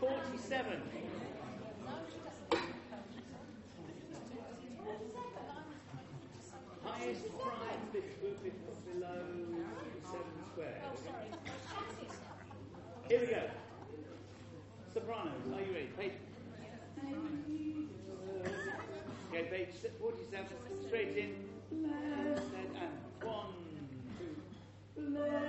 47. Highest prime below 7 squared. Oh, sorry. Here we go. Sopranos, are you ready? Okay, page 47, straight in. Blessed and 1, 2. Blessed.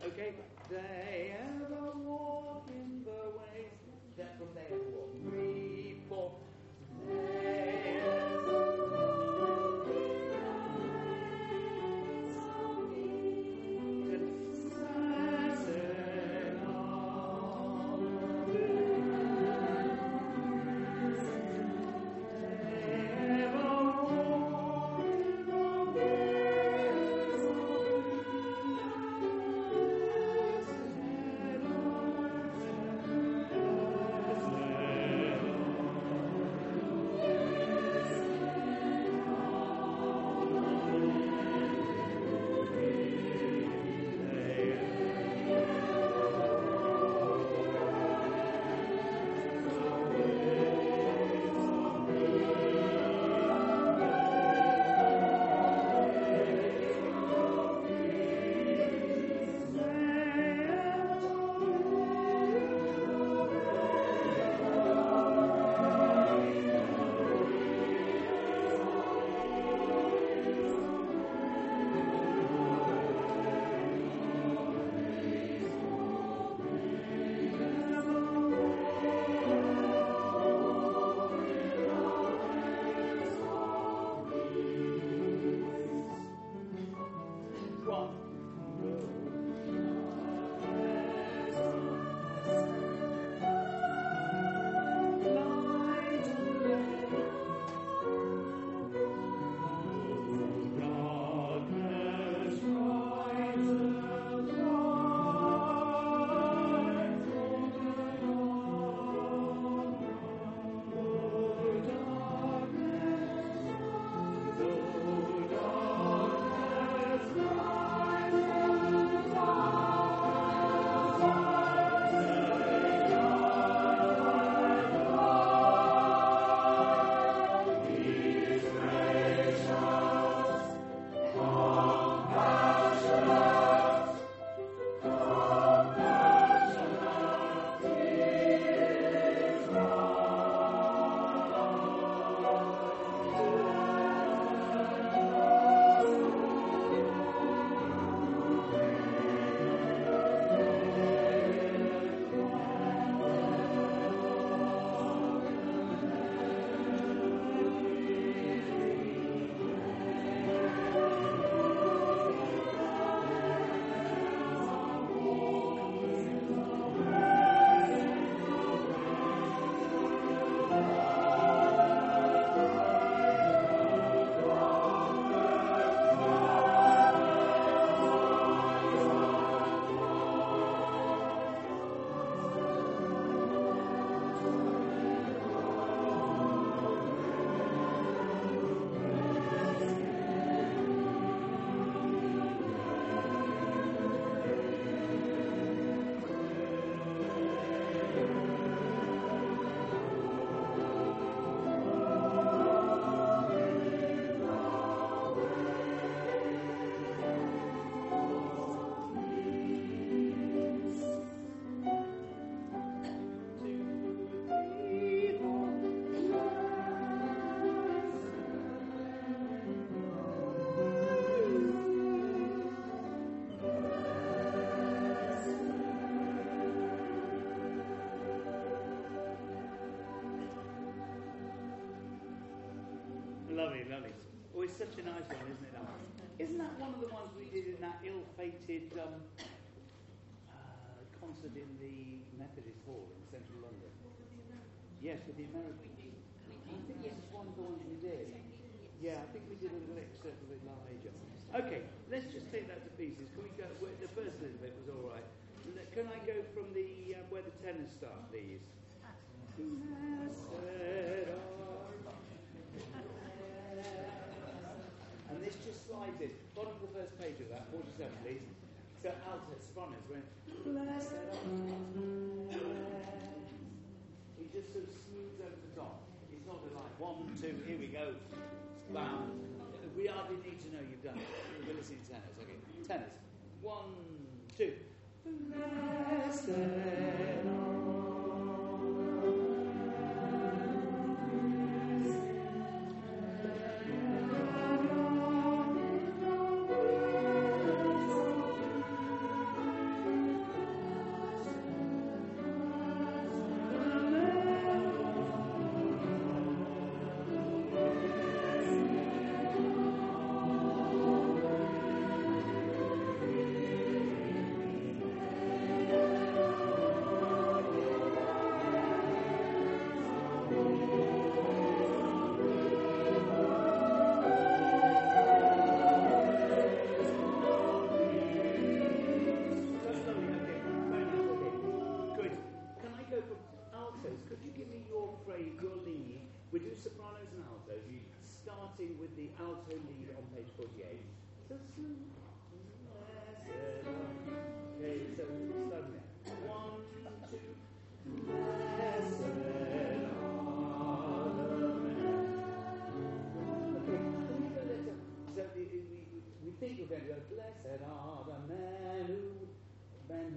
Okay, they ever walk in the ways that from there walk. 3, 4. They ever walk in the ways. Lovely. Always such a nice one, isn't it? Isn't that one of the ones we did in that ill-fated concert in the Methodist Hall in central London? Yes, with the Americans. I think this is one of the ones we did. Yeah, I think we did all the next step of it in our major. Okay, let's just take that to pieces. Can we go? The first little bit was all right. Can I go from the where the tenors start, please? And this just slides in. Bottom of the first page of that, 47, please. So alto sopranos went. He just sort of smooths over the top. It's not a like one, two, here we go. Bam. We hardly need to know you've done it. We're listening to tenors. Okay, tenors. One, two. Blessed are the man who, and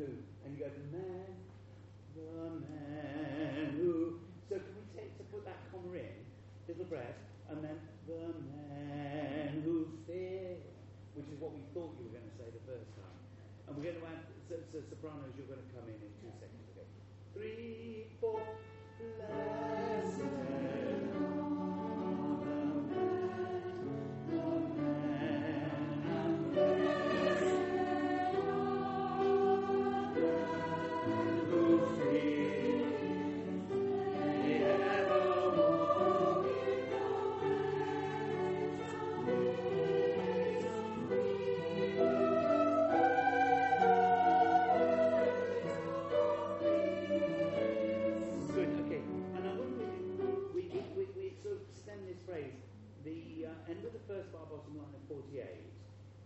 you go, the man who. So can we take to put that comma in, little breath, and then the man who feared, which is what we thought you were going to say the first time. And we're going to add, so sopranos, you're going to come in 2 seconds. Okay. 3, 4, blessed are the man.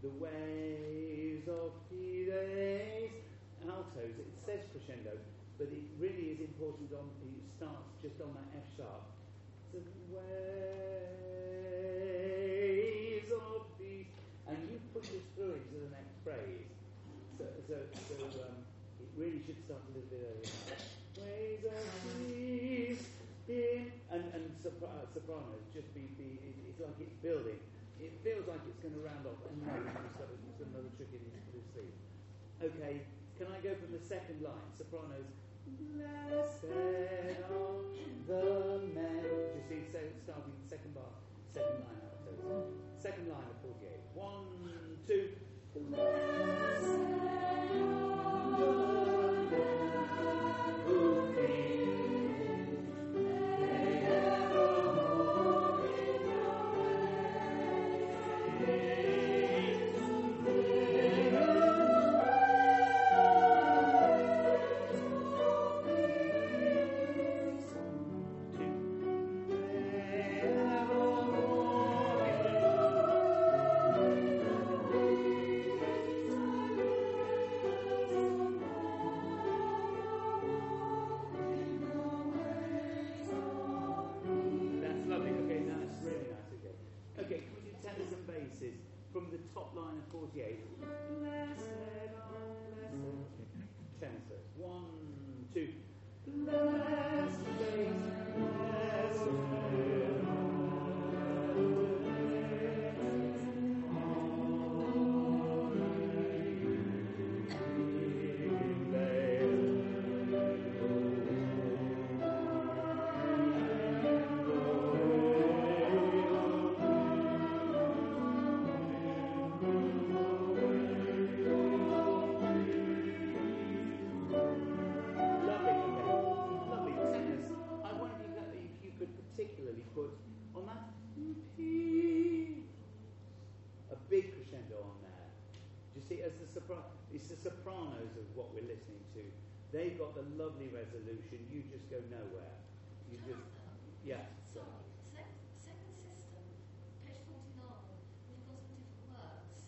The waves of the days. Altos, it says crescendo, but it really is important on the starts just on that F sharp. The waves of the, and you push this through into the next phrase. So it really should start a little bit earlier. Waves of these, and sopranos just be it's like it's building. It feels like it's going to round off, and no, it's another trick in this scene. Okay, can I go from the second line? Sopranos, blessed are the men. You see, so starting second bar, second line. Altos. Second line of 48. 1, 2. Blessed are the men. Lovely, okay. Lovely. Tenors. It's the Sopranos of what we're listening to. They've got the lovely resolution. You just go nowhere. You just, yeah. So, second system, page 49, we've got some different words.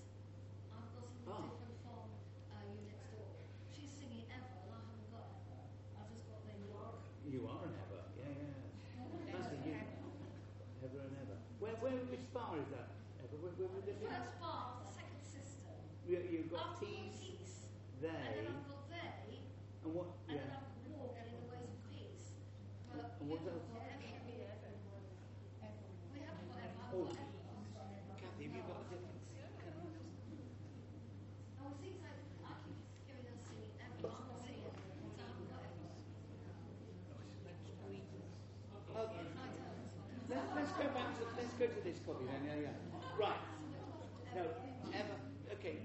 I've got something different from You Next Door. She's singing Ever, and I haven't got Ever. I've just got There You Are. You are an Ever, yeah. That's the You. Ever and Ever. Where which bar is that? Ever? Where the first bar, the second system. You've got teas, they. And then I've got they. And what? And then I've got walk and in the ways of peace. And what else? We haven't got ever. Oh, Kathy, have you got a difference? I was thinking I keep hearing her singing ever. I'm not singing ever. So I haven't got ever. Let's go back to this copy then. Yeah. Right. No. Ever. Okay.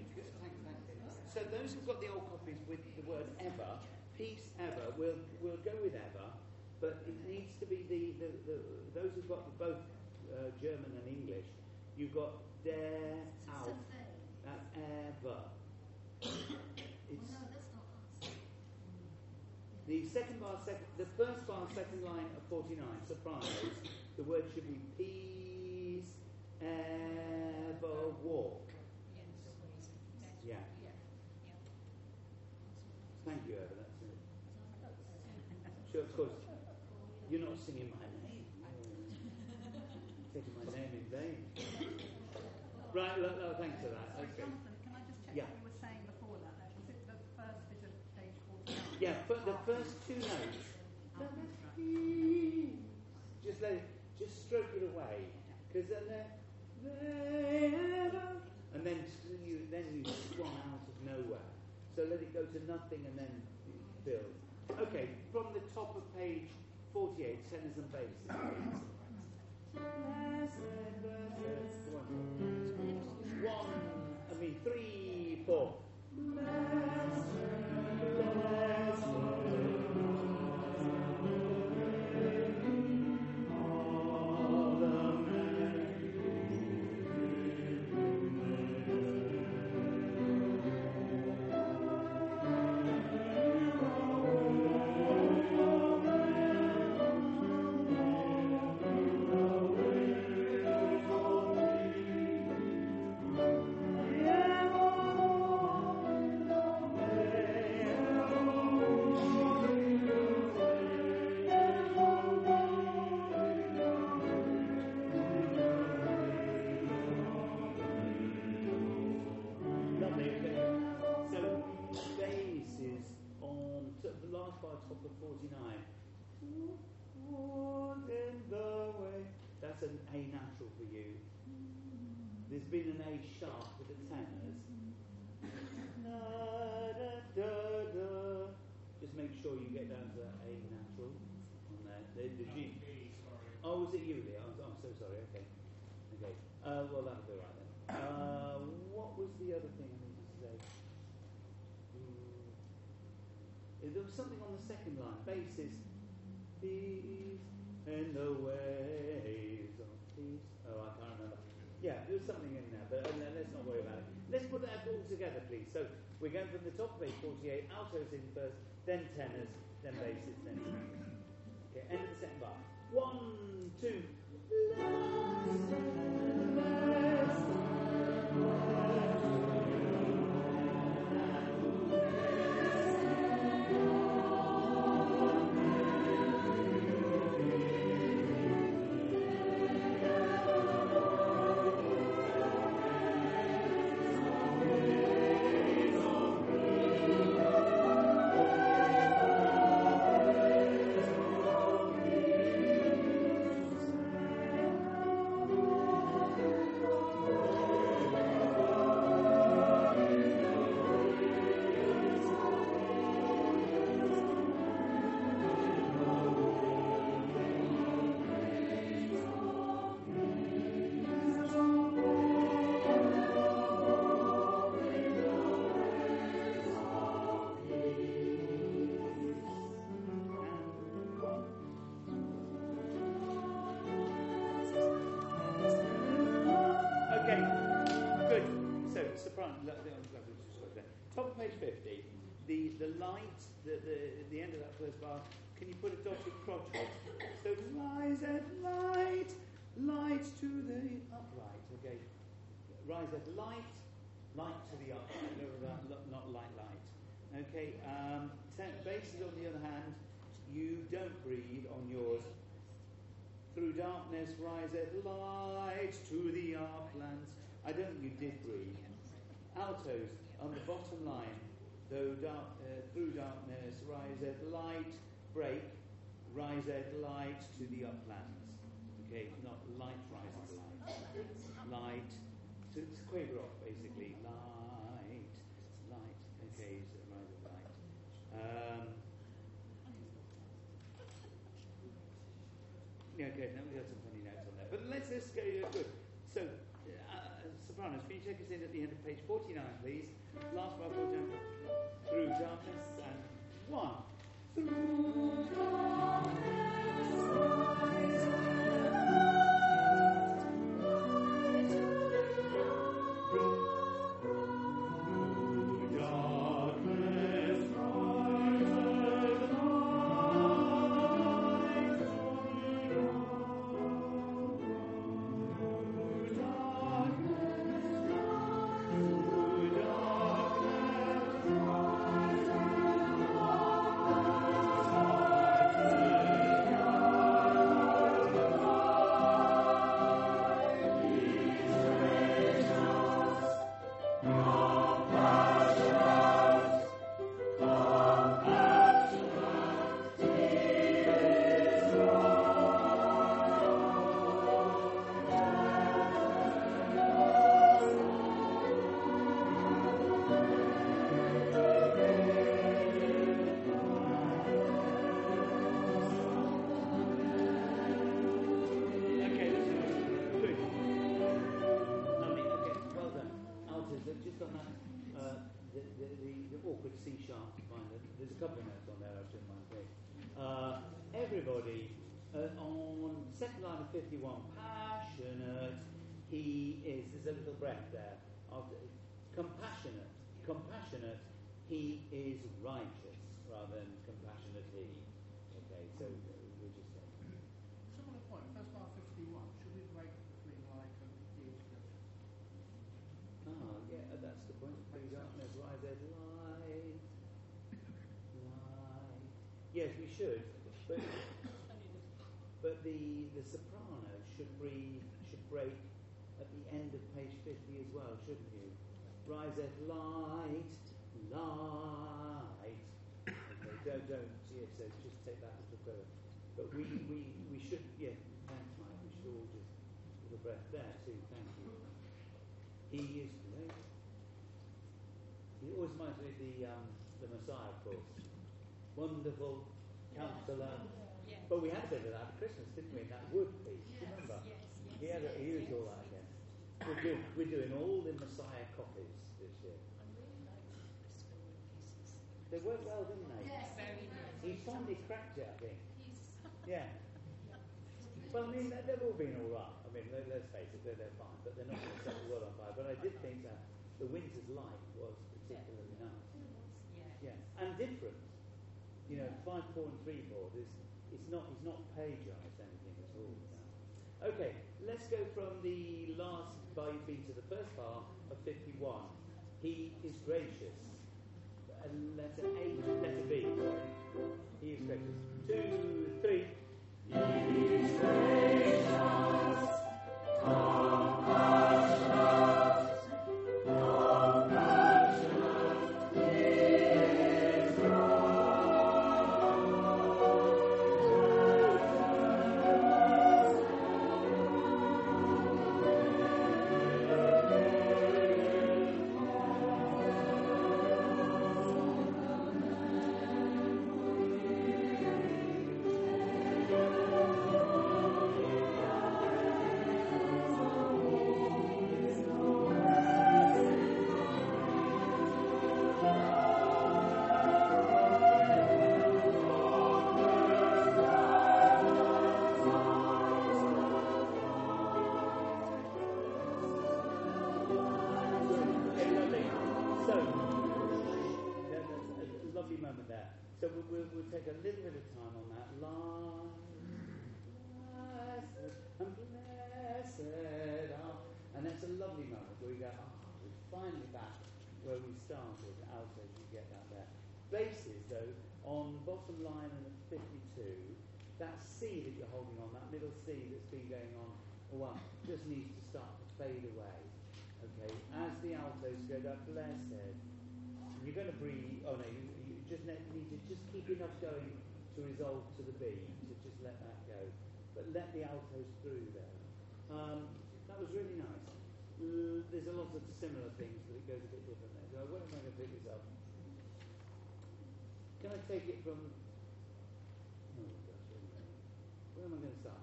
So those who've got the old copies with the word ever, peace ever, we'll go with ever, but it needs to be the those who've got both German and English. You've got der out. That's ever. It's no, that's not us. The second bar, the first bar, second line of 49. Sopranos. The word should be peace ever walk. Yeah. Thank you, Eva. That's it. Sure, of course. You're not singing my name. Taking my name in vain. Right, no, thanks for that. Sorry, okay. Jonathan, can I just check what you were saying before that? Was it the first bit of page 49? Yeah, the first two notes. Just let it, just stroke it away. Because then you swan out of nowhere. So let it go to nothing and then build. Okay, from the top of page 48, tenors and bass. Three, four. There was something on the second line. Bass is peace and the waves of peace. Oh, I can't remember. Yeah, there was something in there, but let's not worry about it. Let's put that all together, please. So we're going from the top of page 48, altos in first, then tenors, then basses, then strings. Okay, end of the second bar. 1, 2. Top of page 50, the light, the end of that first bar, can you put a dotted cross? So rise at light, light to the upright. Okay, rise at light, light to the upright. No, not light, light. Okay, basses on the other hand, you don't breathe on yours. Through darkness riseth light to the uplands. I don't think you did breathe. Altos on the bottom line. Though through darkness riseth light. Break. Riseth light to the uplands. Okay, not light riseth light. Light. So it's a quaver off basically. Light. Light. Okay, so riseth light. Okay, now we got some funny notes on that. But let's just go good. So, sopranos, can you check us in at the end of page 49, please? Last bar, down through darkness, and one. Through darkness, he is righteous rather than compassionate he. Okay, so we'll just say. Someone at point, first bar 51, should we break between like and the Ah, yeah, that's the point. Darkness, riseth light. Light. Yes, we should. But the soprano should break at the end of page 50 as well, shouldn't you? Riseth light. Light. Okay, don't. Yeah, so just take that as a go. But we should. Yeah, thanks, Mike. We should all just with a breath there too. Thank you. He is great. He always reminds me of the Messiah, of course. Wonderful Counselor. Yeah. But we had a bit of that at Christmas, didn't we? That wood piece. Yes, remember? Yes. He was all that again. We're doing all the Messiah copies this year. They worked well, didn't they? Yes, very nice. He finally cracked it, I think. Yeah. Well, I mean, they've all been all right. I mean, let's face it, they're fine, but they're not going to set the world on fire. But I did think that The Winter's Light was particularly nice. Yeah. And different. You know, 5/4 and 3/4. It's not pageized anything at all. No. Okay, let's go from the last bar you've been to the first bar of 51. He is gracious. And letter A to letter B. He is gracious. 2, 3. He is gracious. So we'll take a little bit of time on that. Blessed, and that's a lovely moment where we go, we're finally back where we started. Alto, you get that there. Bases, though, on the bottom line and the 52, that C that you're holding on, that middle C that's been going on a while, just needs to start to fade away. Okay, as the altos go down, blessed, you're going to breathe. You just need to just keep enough going to resolve to the B, to just let that go. But let the altos through there. That was really nice. There's a lot of similar things, but it goes a bit different there. So what am I going to pick this up? Can I take it from... Oh, gosh, where am I going to start?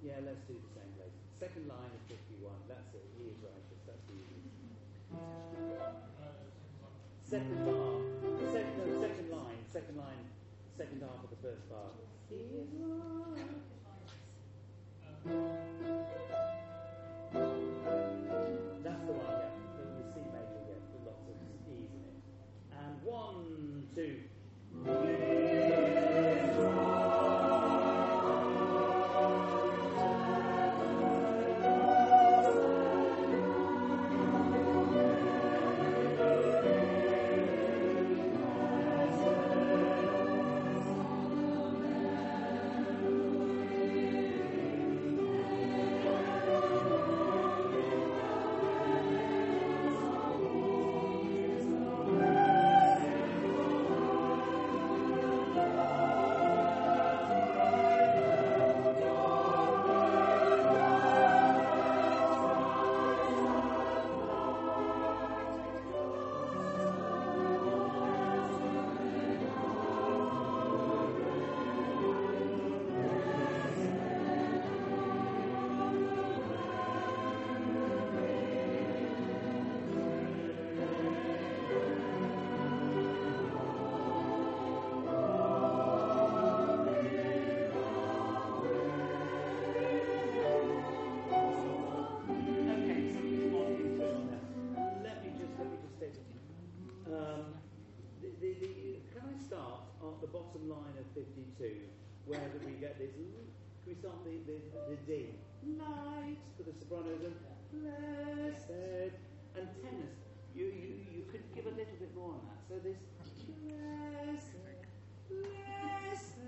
Yeah, let's do the same place. Second line of 51. That's it. He is righteous. That's the easy. Second line. Second half of the first bar. He is righteous. That's the one. Yeah, the C major. Yeah, with lots of E's in it. And 1, 2. He is righteous. The D, light for the sopranos, and blessed, and tenors. You could give a little bit more on that. So this blessed.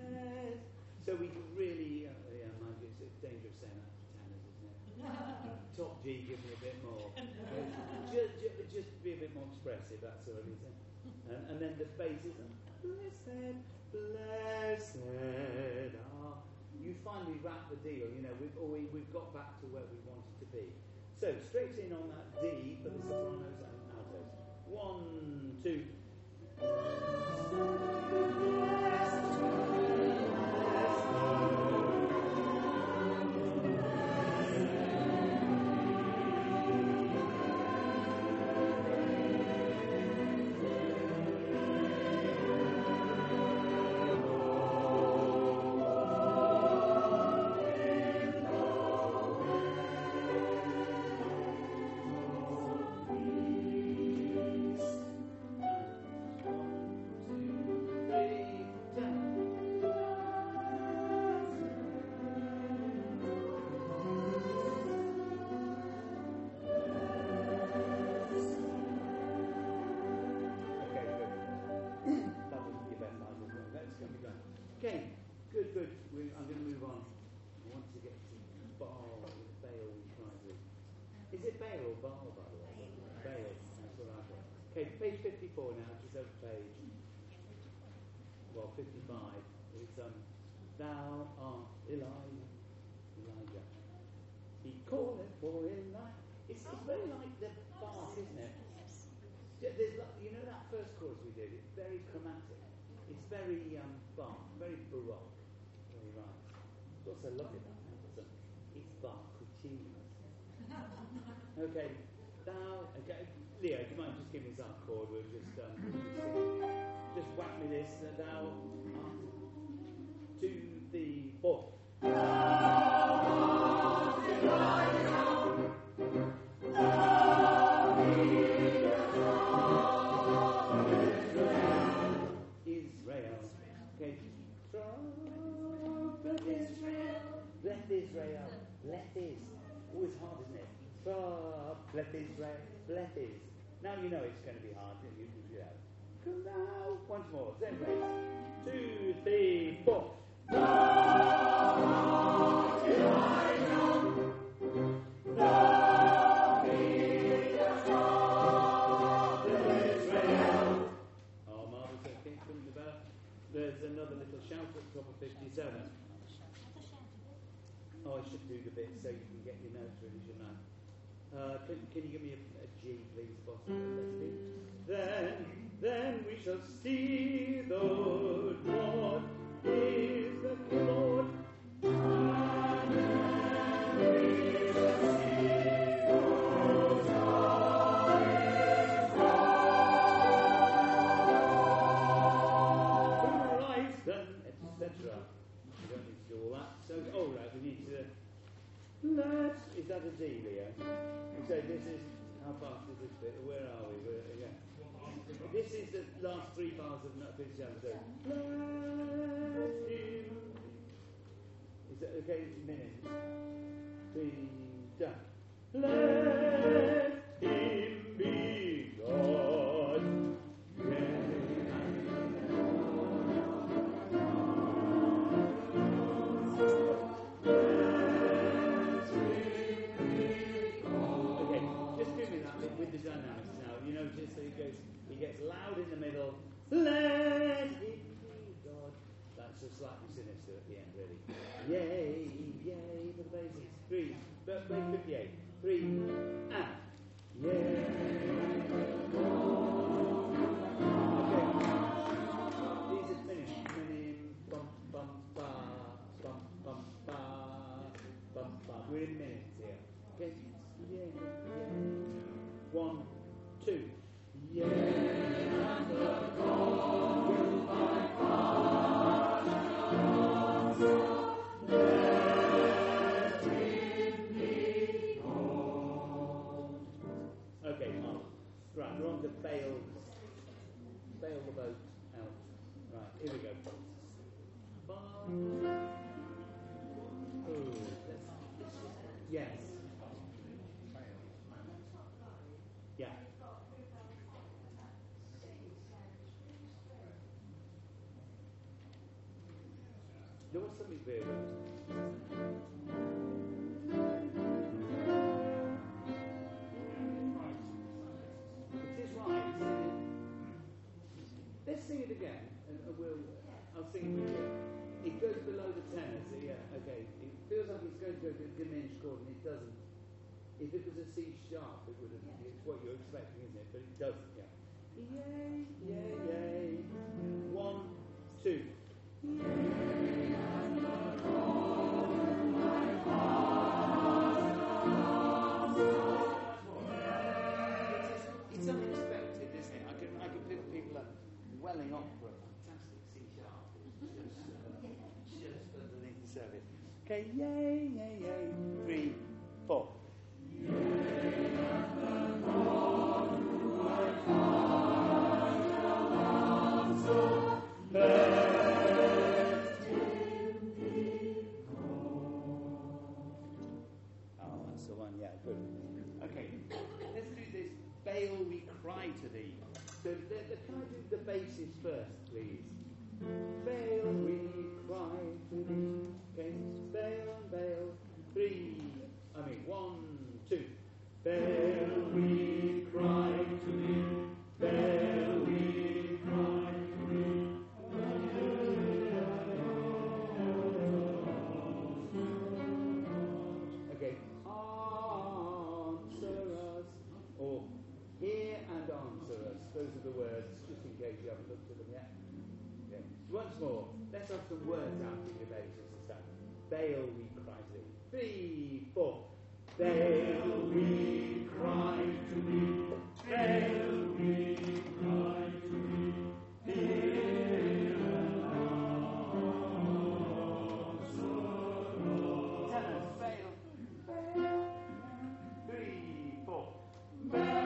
So we really, mind you, it's dangerous saying that to tenors, isn't it? Top G, give me a bit more. Just be a bit more expressive. That's all I'm saying. And then the basses, blessed are. You finally wrap the deal, we've got back to where we wanted to be. So, straight in on that D for the sopranos and altos. 1, 2. Well, 55. It's thou art Elijah. He calleth for Elijah. It's very like the Bach, isn't it? That first chorus we did. It's very chromatic. It's very Bach, very baroque. Very right. What's so lovely about that? It's Bach continuous. Okay. Okay, Leo, do you mind just giving us that chord? We'll just whack me this. Thou art 2, 3, 4. Thou art Elijah. Thou art Elijah. soft, flat is. Now you know it's going to be hard. Now, once more, same place. 2, 3, 4. Thou art divine, thou be the God of Israel. Oh, marvellous, that came from the birth. There's another little shout at the top of 57. Oh, I should do the bit so you can get your notes ready, shouldn't I? Can you give me a G, please, boss? Then we shall see the Lord is the Lord. And then we shall see the Lord is God. Christ, etc. We don't need to do all that. So, all right, we need to... Is that a D, Leo? So this is, how fast is this bit? Where are we? This is the last 3 bars of Nut Big Jam. So, is that okay? Minutes. Done. Let him be God. Gets loud in the middle. Let it be God. That's just slightly sinister at the end, really. Yay, yay, the basis. 3, but play 58. 3, and yay, God. Okay. These are finished. Bum, bum, ba, bum, bum, ba, bum, ba. We're in minutes here. Okay. Yay, yay. 1, 2. Yea, and the God will my heart answer, let it be God. Okay, Mark. Right, we're on to bail the boat out. Right, here we go. Oh, yes. Yeah. There was something very it is right. Let's sing it again, and I'll sing it with you. It goes below the tenor, so yeah, okay. It feels like it's going to go to a diminished chord, and it doesn't. If it was a C sharp, it would have. Yeah. It's what you're expecting, isn't it? But it doesn't. Yeah. Yay! Yay! Yay! 1, 2. Yay, and the God in my heart. It's unexpected, isn't it? I can pick people up welling off for a fantastic C sharp. Just underneath the surface. Okay, yay, yay, yay. 3, 4. Yay, and the God in my heart shall answer. Okay, let's do this. Baal, we cry to thee. So can I do the basses first, please? Baal, we cry to thee. Okay, Baal, Baal. 1, 2. Baal, we cry to thee. Baal, we cry to thee. Those are the words, just in case you haven't looked at them yet. Okay. Once more, let's have some words out of your basis and stuff. Baal, we cry to thee. 3, 4. Baal, we cry to thee. Baal, we cry to thee. Hear our sorrow. Tell us, Baal. Baal. 3, 4. Baal.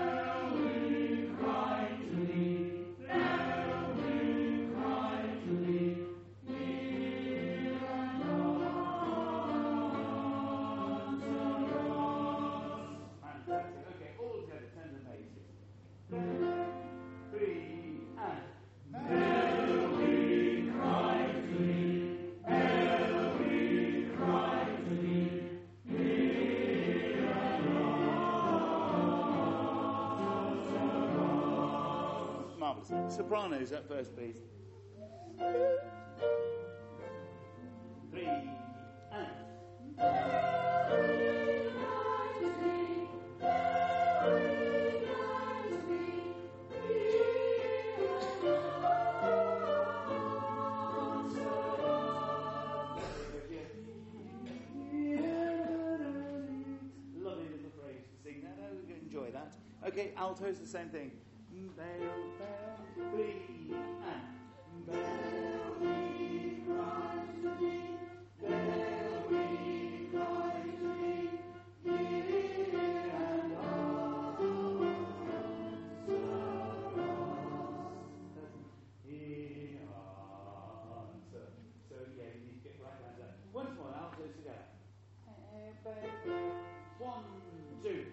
Sopranos at first, please. 3 and... Okay, alto is the same thing. Bell, bell, three, and bell we cry to thee, bell we cry to thee, hear and answer us, he answer. So yeah, you need to get right down there. Once more, altos together. 1, 2.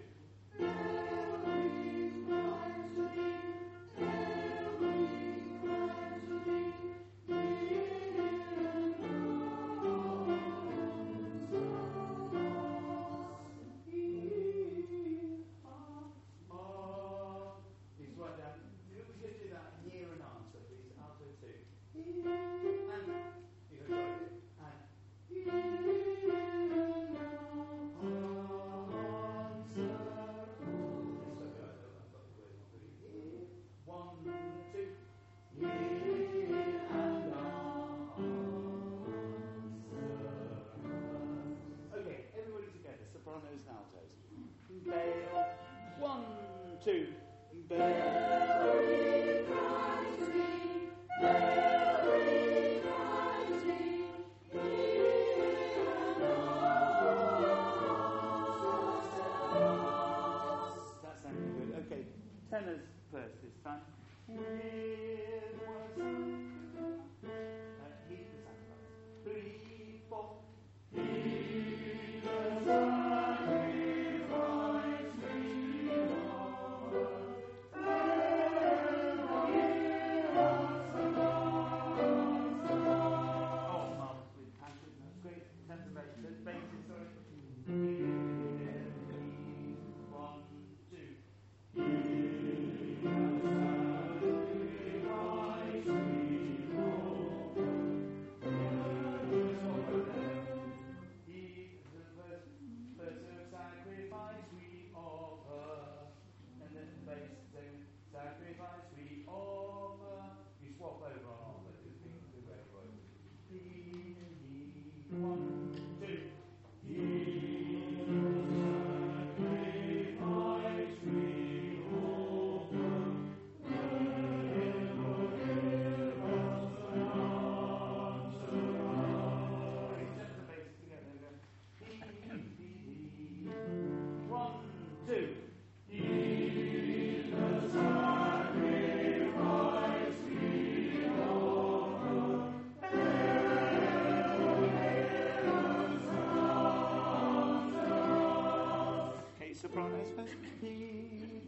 Sopranos first. What do you mean?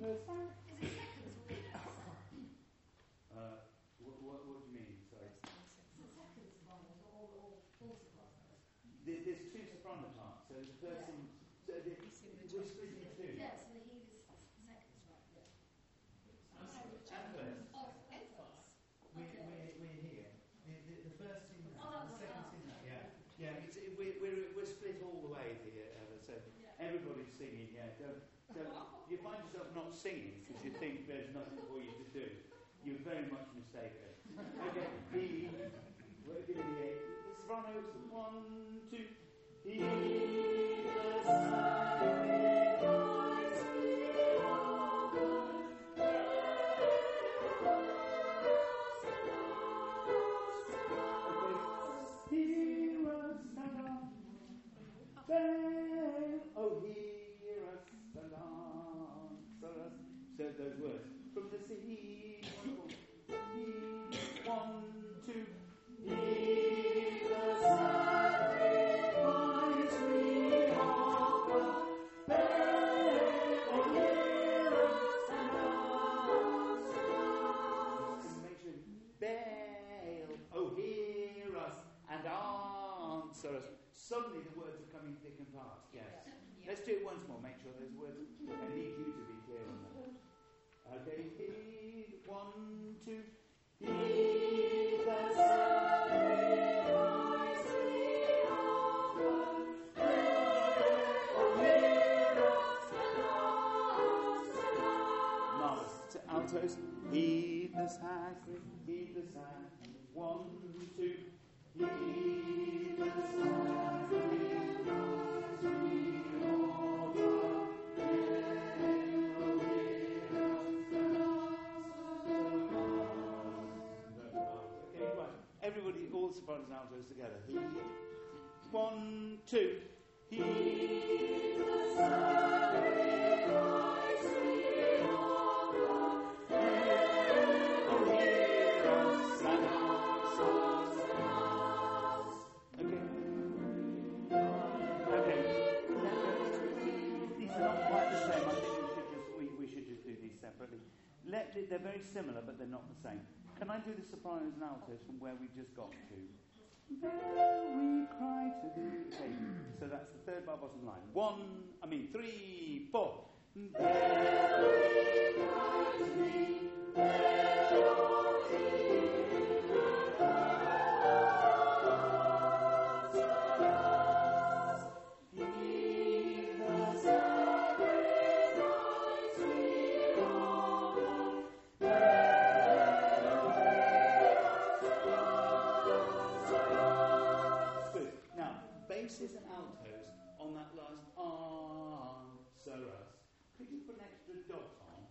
Sorry. There's two soprano parts. So the first one. So we're splitting two. Yes, and the he is the second part. Yes. And first. We're here. The first in that. The second in that. Yeah. Yeah. We're split all the way here. So. Everybody's singing, yeah. Don't, you find yourself not singing because you think there's nothing for you to do. You're very much mistaken. Okay, we're going to be eight. The sopranos, 1, 2. He the silent voice, he all good, hear us and answer us. Those words from the sea. 1, 2. He the sacrifice we offer, bear or hear us and answer us. Bear, oh hear us and answer us. Suddenly the words are coming thick and fast. Yes. Let's do it once more. Make sure those words. I need you to be clear on that. Okay, heed, 1, 2, heed the sounding voice of God, nice. To altos, heed the sacrament, 1, 2, heed the sacrament, everybody, all the sopranos and altos together. 1, 2. Heed the sounding voice of God, heaven, hear us, and us, and us. Okay. These are not quite the same. I think we should just do these separately. They're very similar, but they're not the same. Can I do the sopranos and altos from where we've just got to? There we cry to the king. So that's the third bar bottom line. 3, 4. There we cry to thee, there Lord, and altos on that last so us. Could you put an extra dot on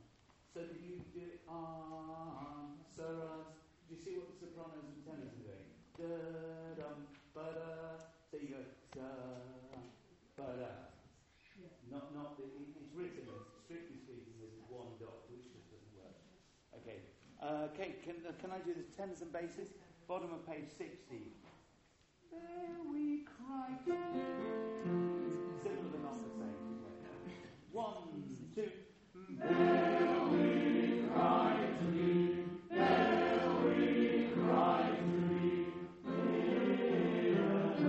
so that you do it so us? Do you see what the sopranos and tenors are doing? Da dum ba da. So you go da ba da. Yeah. Not the, it's written as strictly speaking as one dot, which just doesn't work. Okay. Kate, can I do the tenors and basses? Bottom of page 60. There we cry to thee. Similar but not the same. 1, 2. There we cry to thee. There we cry to thee. Hear us.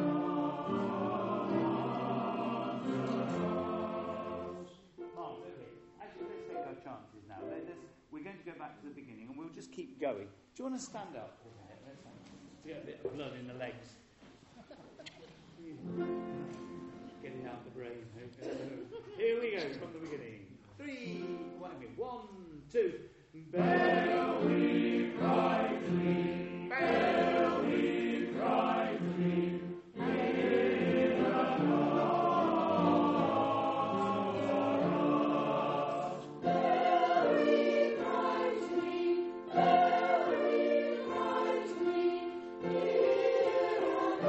Oh, okay. Actually, let's take our chances now. We're going to go back to the beginning, and we'll just keep going. Do you want to stand up? To get a bit of blood in the legs. Getting out the brain. Here we go from the beginning. 1, 2. There we cry to thee. There we cry to thee. Hear us. There we cry to thee. There we cry to thee. Hear us.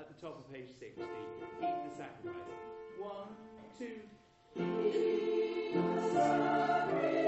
At the top of page 60, heed the sacrifice. 1, 2, heed the sacrifice.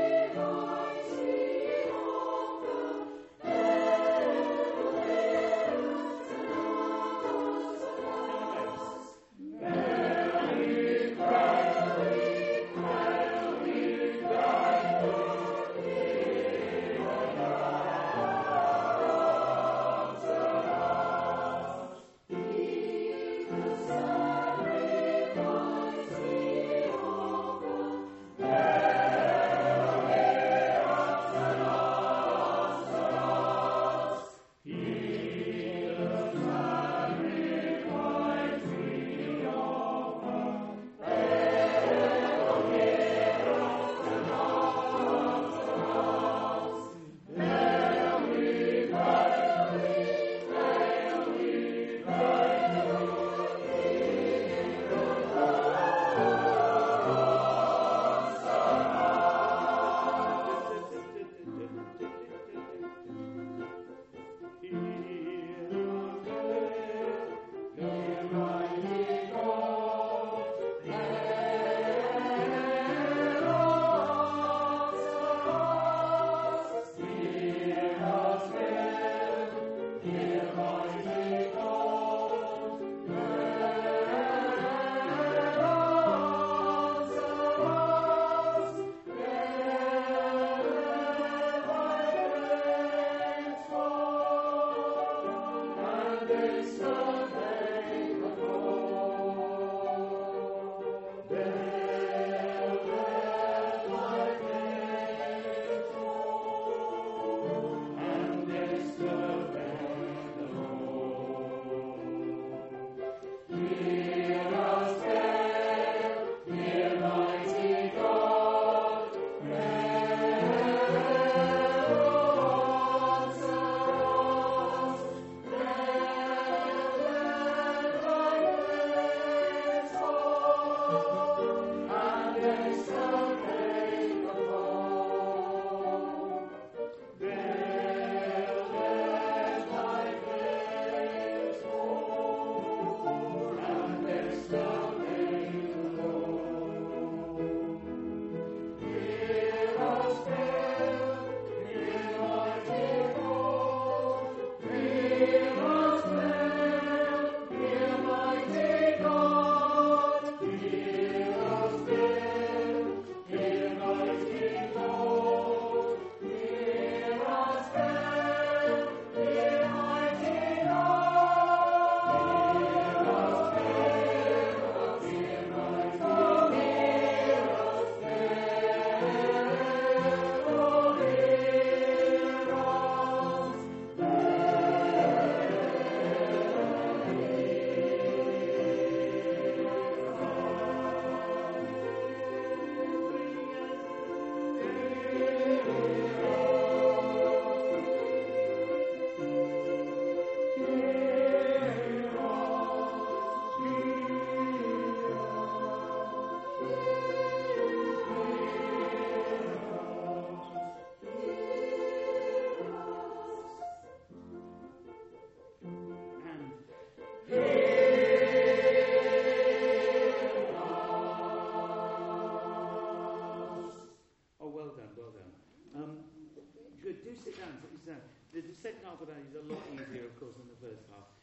The second half of that is a lot easier, of course, than the first half.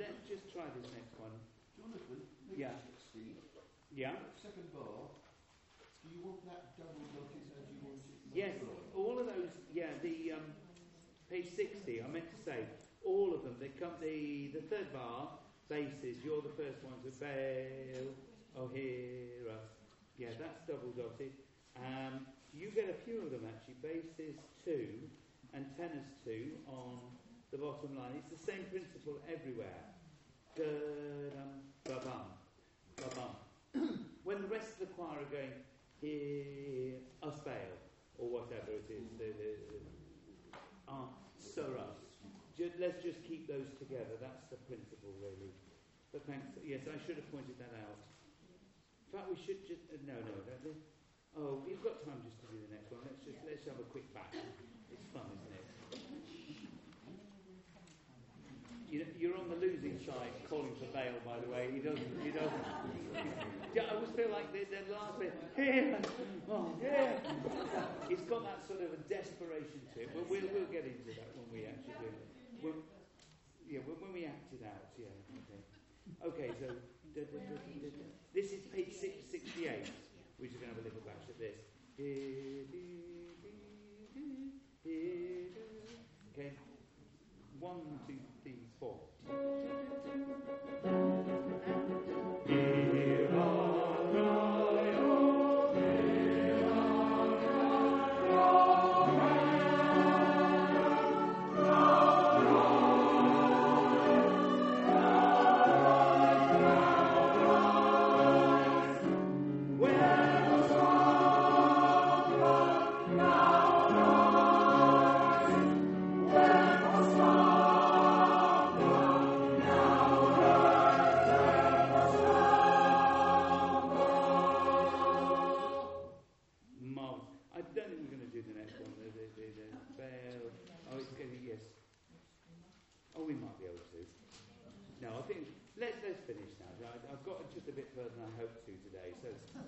Let's just try this next one. Jonathan, yeah. 16. Yeah. Second bar. Do you want that double notice as you want it? Yes, all of those. Yeah, the page 60. I meant to say all of them. They come the third bar bases. You're the first one to bail. Oh, hear us. Yeah, that's double dotted. You get a few of them actually. Bases 2 and tenors 2 on the bottom line. It's the same principle everywhere. Da-dum, ba-bum, ba-bum. When the rest of the choir are going, here, us bail, or whatever it is, so us. Let's just keep those together. That's the principle, really. But thanks. Yes, I should have pointed that out. In fact, we should just don't we? Oh, you've got time just to do the next one. Let's have a quick back. It's fun, isn't it? You're on the losing side, calling for bail, by the way. He doesn't. I always feel like they're laughing. Here! Oh, here! It's got that sort of a desperation to it. But we'll get into that when we actually do it. When we act it out, yeah. Okay, so... This is page 668. We're just going to have a little bash at this. Okay. 1, 2, 3, 4. Here are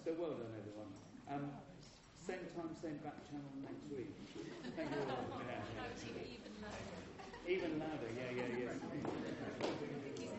So well done, everyone. Same time, same back channel next week. Thank you all. Even louder. Even louder, yeah.